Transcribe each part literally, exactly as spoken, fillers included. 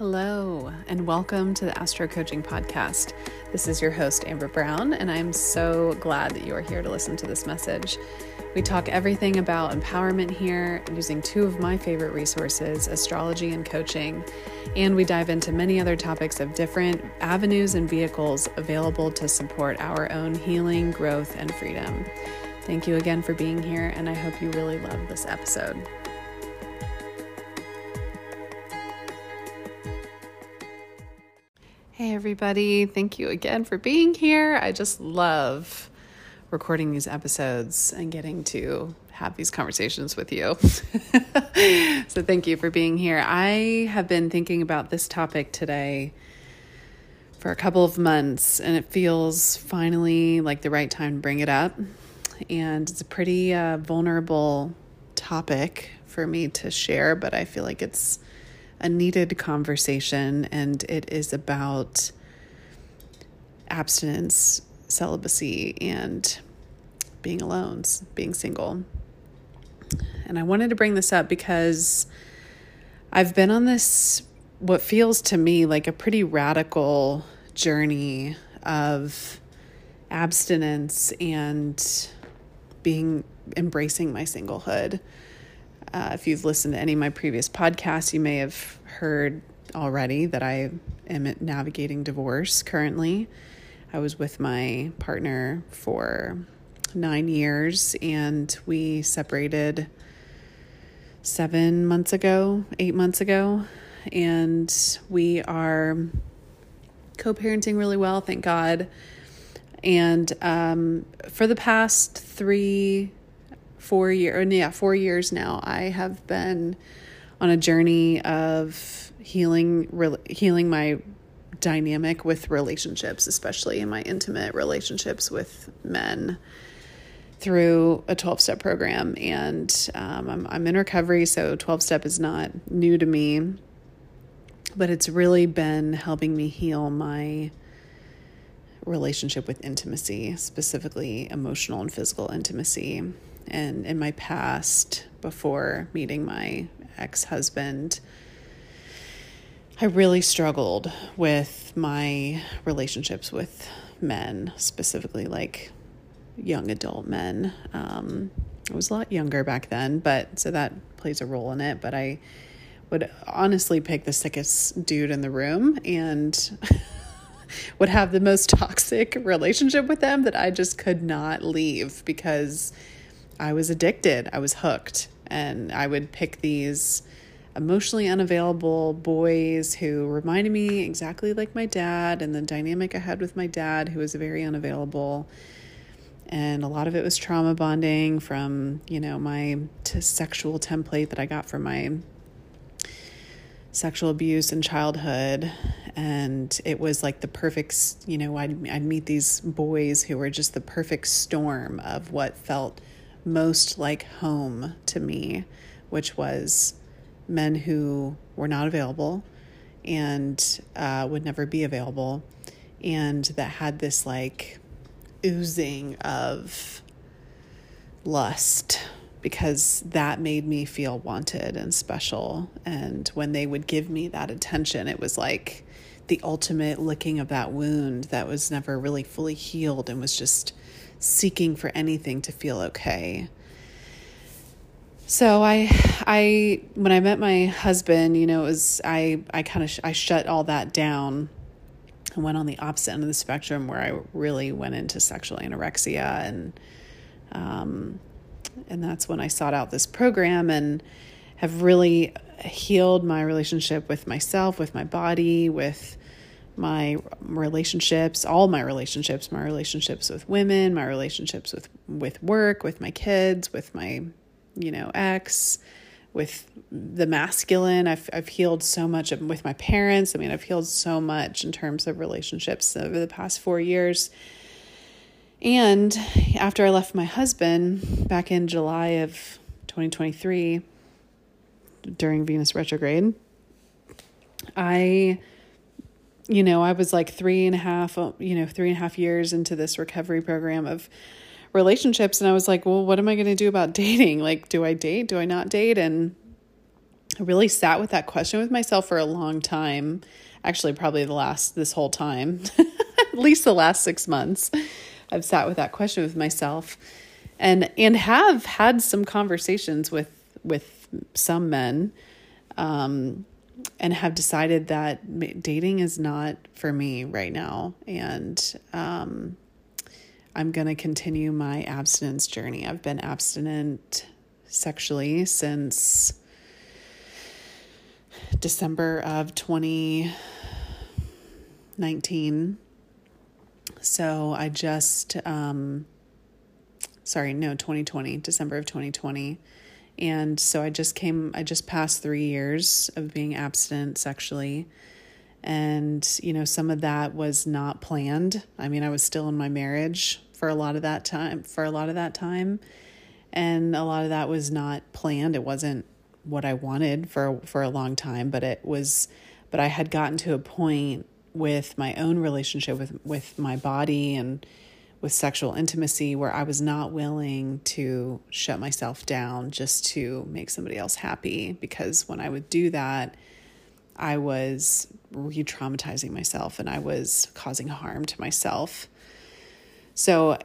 Hello, and welcome to the Astro Coaching Podcast. This is your host, Amber Brown, and I'm so glad that you are here to listen to this message. We talk everything about empowerment here, using two of my favorite resources, astrology and coaching, and we dive into many other topics of different avenues and vehicles available to support our own healing, growth, and freedom. Thank you again for being here, and I hope you really love this episode. Hey everybody, thank you again for being here. I just love recording these episodes and getting to have these conversations with you. So thank you for being here. I have been thinking about this topic today for a couple of months, and it feels finally like the right time to bring it up. And it's a pretty uh, vulnerable topic for me to share, but I feel like it's a needed conversation, and it is about abstinence, celibacy, and being alone, being single. And I wanted to bring this up because I've been on this, what feels to me like a pretty radical journey of abstinence and being, embracing my singlehood. Uh, if you've listened to any of my previous podcasts, you may have heard already that I am navigating divorce currently. I was with my partner for nine years, and we separated seven months ago, eight months ago, and we are co-parenting really well, thank God. And um, for the past three Four year, yeah, four years now, I have been on a journey of healing, re- healing my dynamic with relationships, especially in my intimate relationships with men, through a twelve-step program. And um, I'm, I'm in recovery, so twelve-step is not new to me, but it's really been helping me heal my relationship with intimacy, specifically emotional and physical intimacy. And in my past, before meeting my ex-husband, I really struggled with my relationships with men, specifically like young adult men. Um, I was a lot younger back then, but so that plays a role in it. But I would honestly pick the sickest dude in the room and would have the most toxic relationship with them that I just could not leave, because I was addicted. I was hooked. And I would pick these emotionally unavailable boys who reminded me exactly like my dad, and the dynamic I had with my dad, who was very unavailable. And a lot of it was trauma bonding from, you know, my t- sexual template that I got from my sexual abuse in childhood. And it was like the perfect, you know, I'd, I'd meet these boys who were just the perfect storm of what felt most like home to me, which was men who were not available and uh, would never be available, and that had this like oozing of lust, because that made me feel wanted and special. And when they would give me that attention, it was like the ultimate licking of that wound that was never really fully healed and was just seeking for anything to feel okay. So I, I, when I met my husband, you know, it was, I, I kind of, sh- I shut all that down and went on the opposite end of the spectrum, where I really went into sexual anorexia. And, um, and that's when I sought out this program and have really healed my relationship with myself, with my body, with my relationships, all my relationships, my relationships with women, my relationships with, with work, with my kids, with my, you know, ex, with the masculine. I've, I've healed so much with my parents. I mean, I've healed so much in terms of relationships over the past four years. And after I left my husband back in July of twenty twenty-three, during Venus retrograde, I... you know, I was like three and a half, you know, three and a half years into this recovery program of relationships. And I was like, well, what am I going to do about dating? Like, do I date? Do I not date? And really sat with that question with myself for a long time. Actually, probably the last, this whole time, at least the last six months, I've sat with that question with myself and, and have had some conversations with, with some men, um, and have decided that dating is not for me right now. And, um, I'm going to continue my abstinence journey. I've been abstinent sexually since December of twenty nineteen. So I just, um, sorry, no, twenty twenty, December of twenty twenty. And so I just came, I just passed three years of being abstinent sexually. And, you know, some of that was not planned. I mean, I was still in my marriage for a lot of that time, for a lot of that time. And a lot of that was not planned. It wasn't what I wanted for, for a long time, but it was, but I had gotten to a point with my own relationship with, with my body and with sexual intimacy where I was not willing to shut myself down just to make somebody else happy. Because when I would do that, I was re-traumatizing myself and I was causing harm to myself. So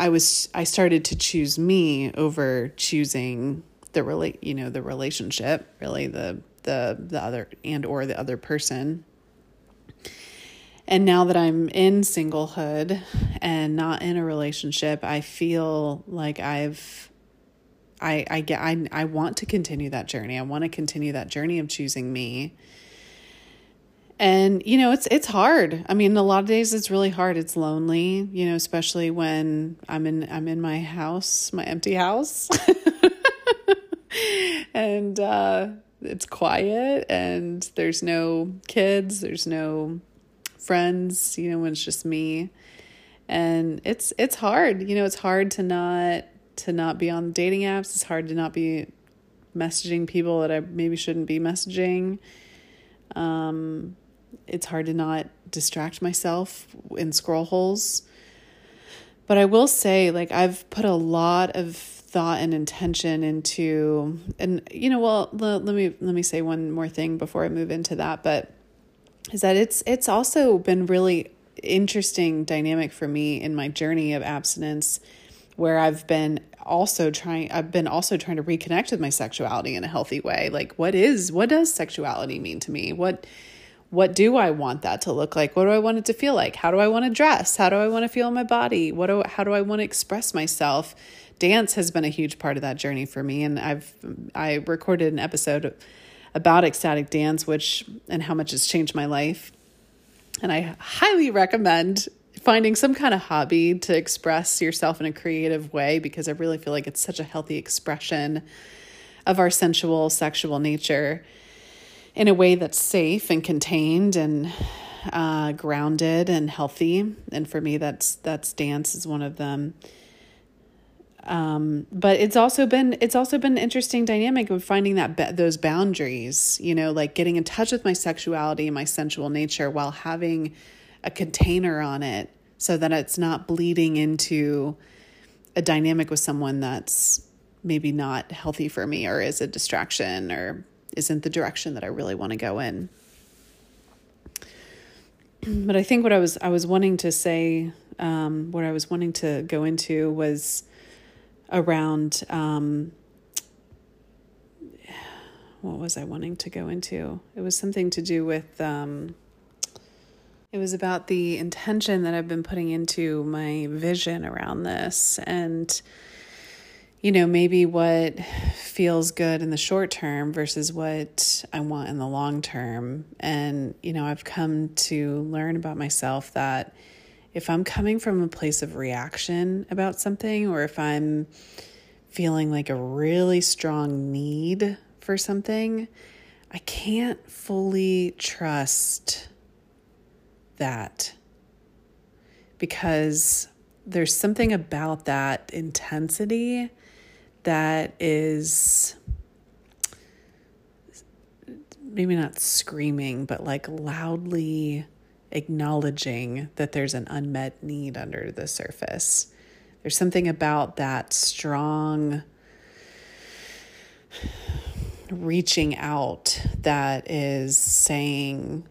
I was, I started to choose me over choosing the relate, you know, the relationship, really the, the, the other and, or the other person. And now that I'm in singlehood and not in a relationship, I feel like I've, I, I get, I, I want to continue that journey. I want to continue that journey of choosing me. And, you know, it's, it's hard. I mean, a lot of days it's really hard. It's lonely, you know, especially when I'm in, I'm in my house, my empty house and, uh, it's quiet and there's no kids, there's no friends, you know, when it's just me. And it's, it's hard, you know, it's hard to not, to not be on dating apps. It's hard to not be messaging people that I maybe shouldn't be messaging. Um, it's hard to not distract myself in scroll holes. But I will say, like, I've put a lot of thought and intention into, and, you know, well, l- let me, let me say one more thing before I move into that, but is that it's, it's also been really interesting dynamic for me in my journey of abstinence, where I've been also trying, I've been also trying to reconnect with my sexuality in a healthy way. Like, what is, what does sexuality mean to me? What, what do I want that to look like? What do I want it to feel like? How do I want to dress? How do I want to feel in my body? What do, how do I want to express myself? Dance has been a huge part of that journey for me. And I've, I recorded an episode about ecstatic dance, which, and how much it's changed my life. And I highly recommend finding some kind of hobby to express yourself in a creative way, because I really feel like it's such a healthy expression of our sensual, sexual nature in a way that's safe and contained and uh, grounded and healthy. And for me, that's that's dance is one of them. Um, but it's also been it's also been an interesting dynamic of finding that be- those boundaries, you know, like getting in touch with my sexuality and my sensual nature while having a container on it so that it's not bleeding into a dynamic with someone that's maybe not healthy for me or is a distraction or isn't the direction that I really want to go in. But I think what I was, I was wanting to say, um, what I was wanting to go into was around, um, what was I wanting to go into? It was something to do with, um, it was about the intention that I've been putting into my vision around this. And, you know, maybe what feels good in the short term versus what I want in the long term. And, you know, I've come to learn about myself that if I'm coming from a place of reaction about something, or if I'm feeling like a really strong need for something, I can't fully trust that, because there's something about that intensity that is maybe not screaming, but like loudly acknowledging that there's an unmet need under the surface. There's something about that strong reaching out that is saying,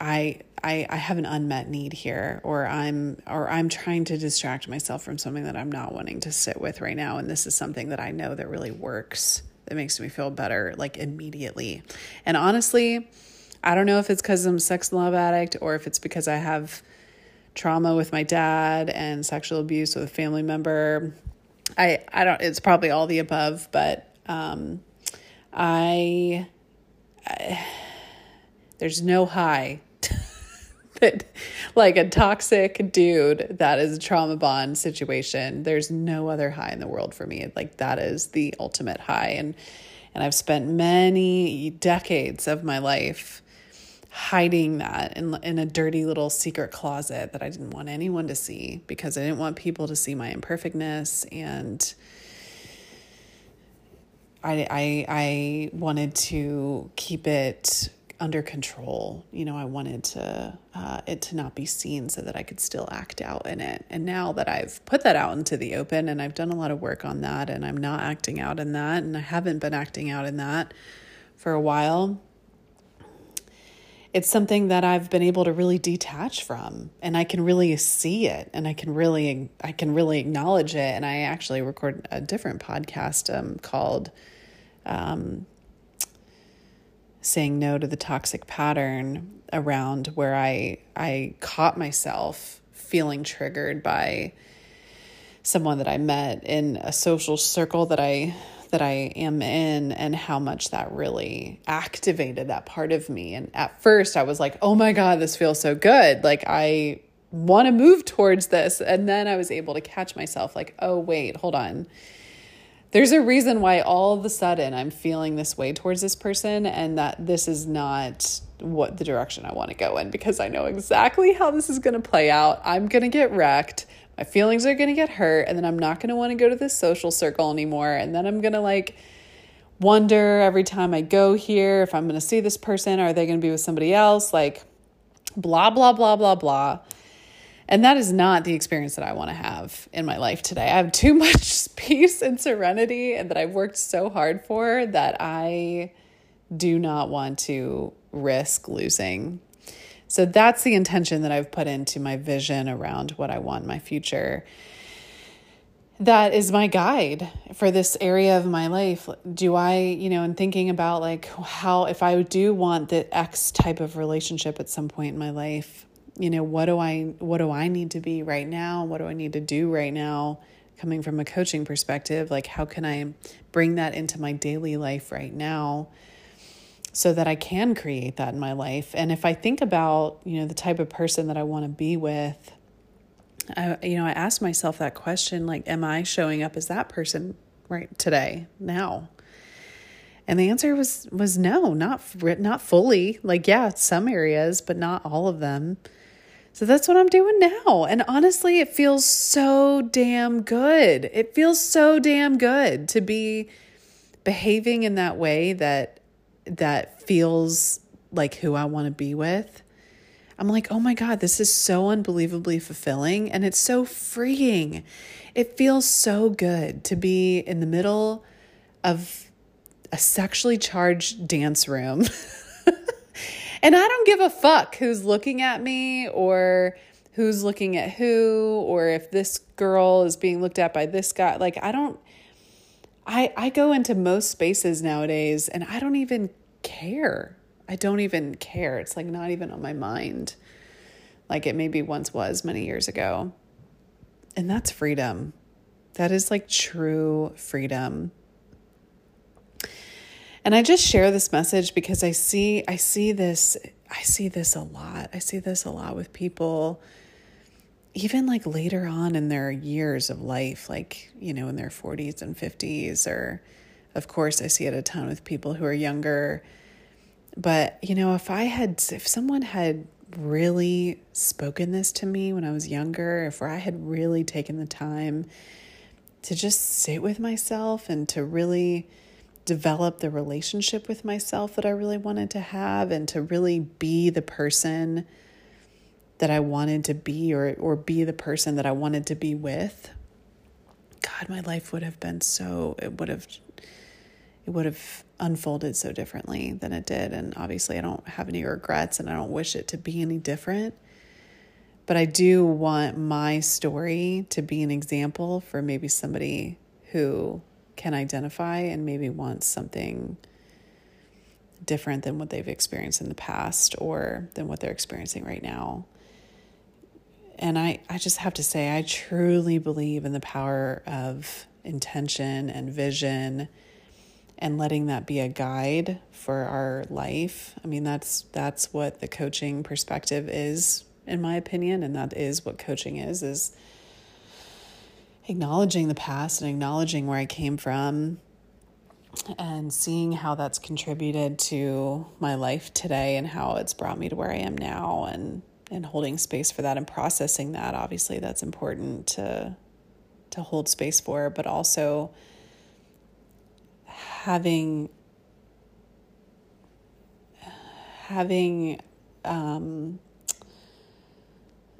I, I, I have an unmet need here, or I'm, or I'm trying to distract myself from something that I'm not wanting to sit with right now. And this is something that I know that really works, that makes me feel better, like immediately. And honestly, I don't know if it's because I'm a sex and love addict, or if it's because I have trauma with my dad and sexual abuse with a family member. I, I don't, it's probably all the above, but, um, I, I there's no high that, like a toxic dude that is a trauma bond situation, there's no other high in the world for me. Like that is the ultimate high. And, and I've spent many decades of my life hiding that in, in a dirty little secret closet that I didn't want anyone to see, because I didn't want people to see my imperfectness. And I, I, I wanted to keep it under control. You know, I wanted to, uh, it to not be seen so that I could still act out in it. And now that I've put that out into the open, and I've done a lot of work on that, and I'm not acting out in that, and I haven't been acting out in that for a while, it's something that I've been able to really detach from, and I can really see it, and I can really, I can really acknowledge it. And I actually recorded a different podcast, um, called, um, Saying No to the Toxic Pattern, around where I, I caught myself feeling triggered by someone that I met in a social circle that I, that I am in, and how much that really activated that part of me. And at first I was like, oh my God, this feels so good. Like I want to move towards this. And then I was able to catch myself like, oh wait, hold on. There's a reason why all of a sudden I'm feeling this way towards this person, and that this is not what the direction I want to go in, because I know exactly how this is going to play out. I'm going to get wrecked. My feelings are going to get hurt, and then I'm not going to want to go to this social circle anymore. And then I'm going to like wonder every time I go here, if I'm going to see this person, are they going to be with somebody else? Like blah, blah, blah, blah, blah. And that is not the experience that I want to have in my life today. I have too much peace and serenity, and that I've worked so hard for, that I do not want to risk losing. So that's the intention that I've put into my vision around what I want in my future. That is my guide for this area of my life. Do I, you know, in thinking about like how, if I do want the X type of relationship at some point in my life, you know, what do I, what do I need to be right now? What do I need to do right now? Coming from a coaching perspective, like how can I bring that into my daily life right now so that I can create that in my life? And if I think about, you know, the type of person that I want to be with, I, you know, I ask myself that question, like, am I showing up as that person right today, now? And the answer was, was no, not, not fully. Like, yeah, some areas, but not all of them. So that's what I'm doing now. And honestly, it feels so damn good. It feels so damn good to be behaving in that way that, that feels like who I want to be with. I'm like, oh my God, this is so unbelievably fulfilling. And it's so freeing. It feels so good to be in the middle of a sexually charged dance room. And I don't give a fuck who's looking at me, or who's looking at who, or if this girl is being looked at by this guy. Like I don't, I, I go into most spaces nowadays and I don't even care. I don't even care. It's like not even on my mind. Like it maybe once was many years ago. And that's freedom. That is like true freedom. And I just share this message because I see, I see this, I see this a lot. I see this a lot with people, even like later on in their years of life, like, you know, in their forties and fifties, or of course I see it a ton with people who are younger, but you know, if I had, if someone had really spoken this to me when I was younger, if I had really taken the time to just sit with myself and to really develop the relationship with myself that I really wanted to have, and to really be the person that I wanted to be, or or be the person that I wanted to be with, God, my life would have been so, it would have, it would have unfolded so differently than it did. And obviously I don't have any regrets and I don't wish it to be any different. But I do want my story to be an example for maybe somebody who can identify and maybe wants something different than what they've experienced in the past or than what they're experiencing right now. And I, I just have to say, I truly believe in the power of intention and vision and letting that be a guide for our life. I mean, that's that's what the coaching perspective is, in my opinion, and that is what coaching is, is acknowledging the past and acknowledging where I came from and seeing how that's contributed to my life today and how it's brought me to where I am now, and and holding space for that and processing that. Obviously, that's important to to hold space for, but also having having um,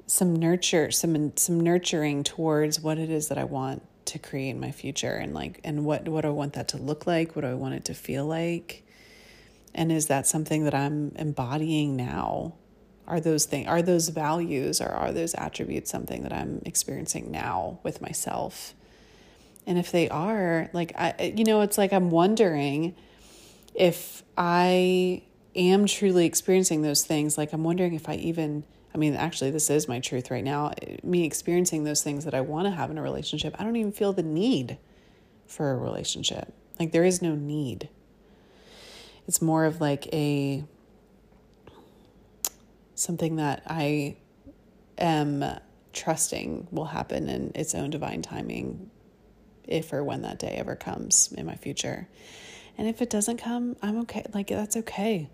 some nurture, some some nurturing towards what it is that I want to create in my future, and like, and what what do I want that to look like? What do I want it to feel like? And is that something that I'm embodying now? Are those things, are those values, or are those attributes something that I'm experiencing now with myself? And if they are, like, I, you know, it's like I'm wondering if I am truly experiencing those things. Like, I'm wondering if I even, I mean, actually, this is my truth right now. Me experiencing those things that I want to have in a relationship, I don't even feel the need for a relationship. Like, there is no need. It's more of like a something that I am trusting will happen in its own divine timing, if or when that day ever comes in my future. And if it doesn't come, I'm okay. Like, that's okay.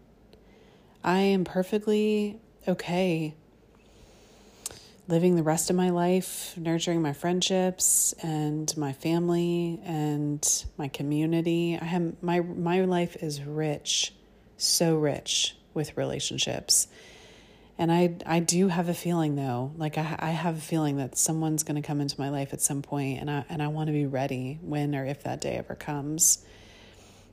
I am perfectly okay living the rest of my life, nurturing my friendships and my family and my community. I have my, my life is rich, so rich with relationships. And I, I do have a feeling though, like I, I have a feeling that someone's going to come into my life at some point, and I, and I want to be ready when, or if that day ever comes.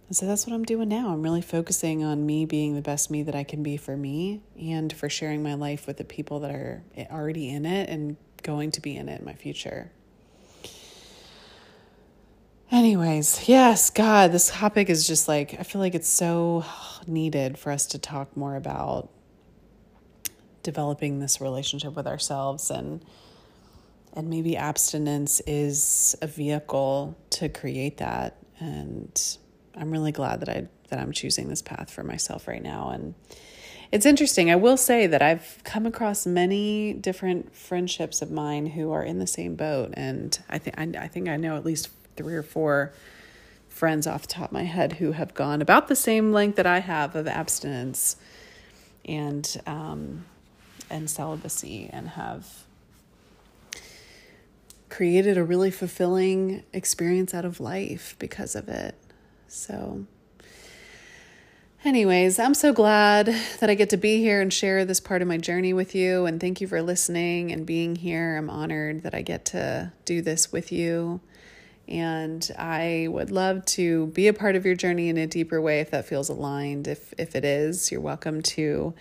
And so that's what I'm doing now. I'm really focusing on me being the best me that I can be for me, and for sharing my life with the people that are already in it and going to be in it in my future. Anyways, yes, God, this topic is just like, I feel like it's so needed for us to talk more about developing this relationship with ourselves, and and maybe abstinence is a vehicle to create that. And I'm really glad that I that I'm choosing this path for myself right now. And it's interesting. I will say that I've come across many different friendships of mine who are in the same boat, and I think I, I think I know at least three or four friends off the top of my head who have gone about the same length that I have of abstinence and um and celibacy, and have created a really fulfilling experience out of life because of it. So anyways, I'm so glad that I get to be here and share this part of my journey with you. And thank you for listening and being here. I'm honored that I get to do this with you. And I would love to be a part of your journey in a deeper way if that feels aligned. If if it is, you're welcome to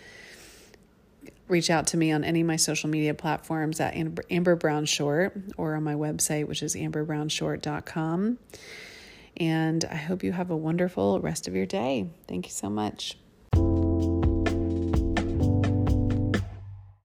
reach out to me on any of my social media platforms at Amber, Amber Brown Short, or on my website, which is amber brown short dot com. And I hope you have a wonderful rest of your day. Thank you so much.